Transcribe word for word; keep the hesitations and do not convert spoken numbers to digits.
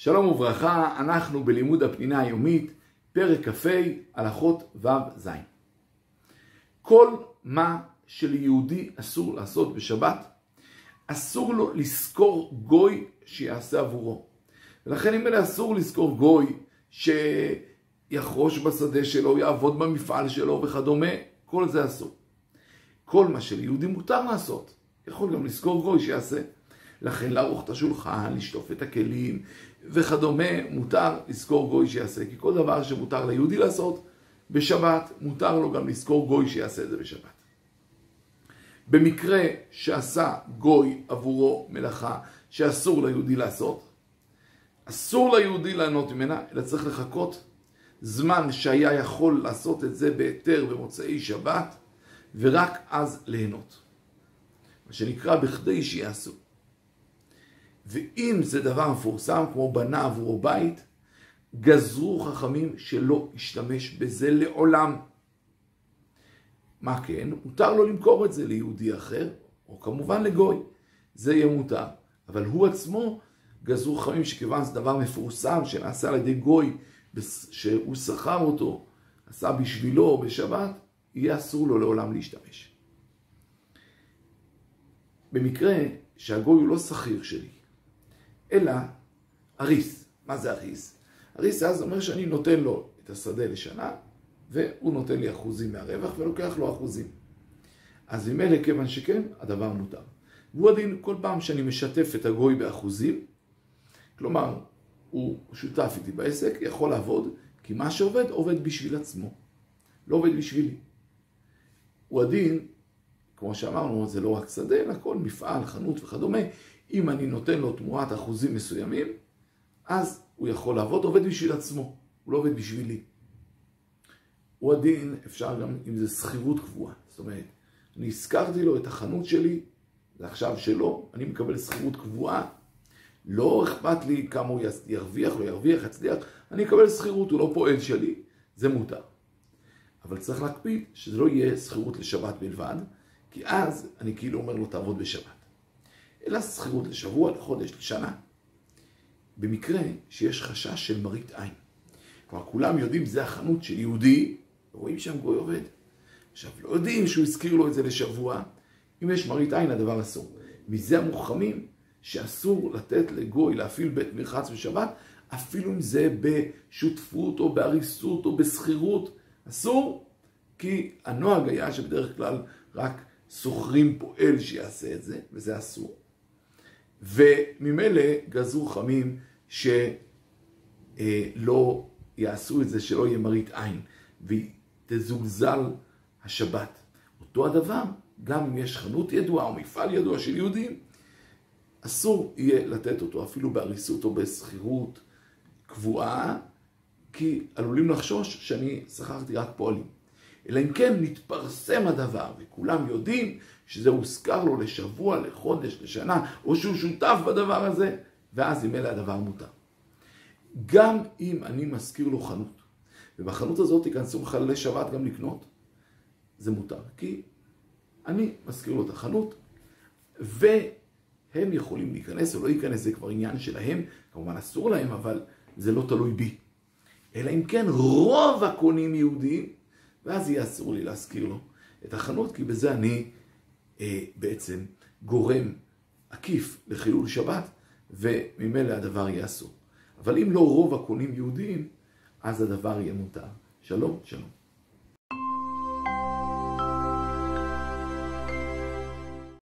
שלום וברכה, אנחנו בלימוד הפנינה היומית, פרק כ"ה, הלכות ו"ז. כל מה שליהודי אסור לעשות בשבת, אסור לו לזכור גוי שיעשה עבורו. ולכן אם אלה אסור לזכור גוי שיחרוש בשדה שלו, יעבוד במפעל שלו וכדומה, כל זה אסור. כל מה שליהודי מותר לעשות, יכול גם לזכור גוי שיעשה. לכן לערוך את השולחן, לשטוף את הכלים וכדומה, מותר לזכור גוי שיעשה. כי כל דבר שמותר ליהודי לעשות בשבת, מותר לו גם לזכור גוי שיעשה את זה בשבת. במקרה שעשה גוי עבורו מלאכה שאסור ליהודי לעשות, אסור ליהודי ליהנות ממנה, אלא צריך לחכות זמן שהיה יכול לעשות את זה בהיתר במוצאי שבת, ורק אז ליהנות. מה שנקרא בכדי שיעשו. ואם זה דבר מפורסם, כמו בנה עבורו בית, גזרו חכמים שלא ישתמש בזה לעולם. מה כן? מותר לו למכור את זה ליהודי אחר, או כמובן לגוי. זה יהיה מותר. אבל הוא עצמו, גזרו חכמים שכיוון זה דבר מפורסם, שנעשה על ידי גוי, שהוא שכר אותו, עשה בשבילו בשבת, יהיה אסור לו לעולם להשתמש. במקרה שהגוי הוא לא שכיר שלי, אלא אריס. מה זה אריס? אריס אז אומר שאני נותן לו את השדה לשנה, והוא נותן לי אחוזים מהרווח ולוקח לו אחוזים. אז ממילא כיוון שכן, הדבר מותר. והוא הדין כל פעם שאני משתף את הגוי באחוזים, כלומר, הוא שותף איתי בעסק, יכול לעבוד, כי מה שעובד, עובד בשביל עצמו. לא עובד בשבילי. הוא הדין, כמו שאמרנו, זה לא רק שדה, אלא כל מפעל, חנות וכדומה, אם אני נותן לו תמורת אחוזים מסוימים, אז הוא יכול לעבוד, עובד בשביל עצמו, הוא לא עובד בשבילי. הוא הדין, אפשר גם אם זה שכירות קבועה. זאת אומרת, אני הזכרתי לו את החנות שלי, זה עכשיו שלו, אני מקבל שכירות קבועה, לא אכפת לי כמה הוא ירוויח, לא ירוויח, יצליח, אני אקבל שכירות, הוא לא פועל שלי, זה מותר. אבל צריך להקפיד שזה לא יהיה שכירות לשבת בלבד, כי אז אני כאילו אומר לו תעבוד בשבת. אלא שכירות לשבוע, לחודש, לשנה. במקרה שיש חשש של מרית עין. כבר כולם יודעים, זה החנות של יהודי, רואים שם גוי עובד. עכשיו, לא יודעים שהוא הזכיר לו את זה לשבוע. אם יש מרית עין, הדבר אסור. מזה המוחכמים שאסור לתת לגוי להפעיל בית מרחץ בשבת, אפילו אם זה בשותפות או באריסות או בשכירות. אסור, כי הנוהג היה שבדרך כלל רק סוחרים פועל שיעשה את זה, וזה אסור. וממילא גזרו חכמים שלא יעשו את זה, שלא יהיה מרית עין, ותזוגזל השבת. אותו הדבר, גם אם יש חנות ידועה או מפעל ידוע של יהודים, אסור יהיה לתת אותו, אפילו באריסות או בשכירות קבועה, כי עלולים לחשוש שאני שכרתי רק פועלים. אלא אם כן נתפרסם הדבר, וכולם יודעים שזה הוזכר לו לשבוע, לחודש, לשנה, או שהוא שותף בדבר הזה, ואז אם אלה הדבר מותר. גם אם אני מזכיר לו חנות, ובחנות הזאת ייכנסו מחללי שבת גם לקנות, זה מותר, כי אני מזכיר לו את החנות, והם יכולים להיכנס או לא להיכנס, זה כבר עניין שלהם, כמובן אסור להם, אבל זה לא תלוי בי. אלא אם כן רוב הקונים יהודים, ואז יהיה אסור לי להזכיר לו את החנות, כי בזה אני אה, בעצם גורם עקיף לחילול שבת, וממילא הדבר יהיה אסור. אבל אם לא רוב הקונים יהודים, אז הדבר יהיה מותר. שלום, שלום.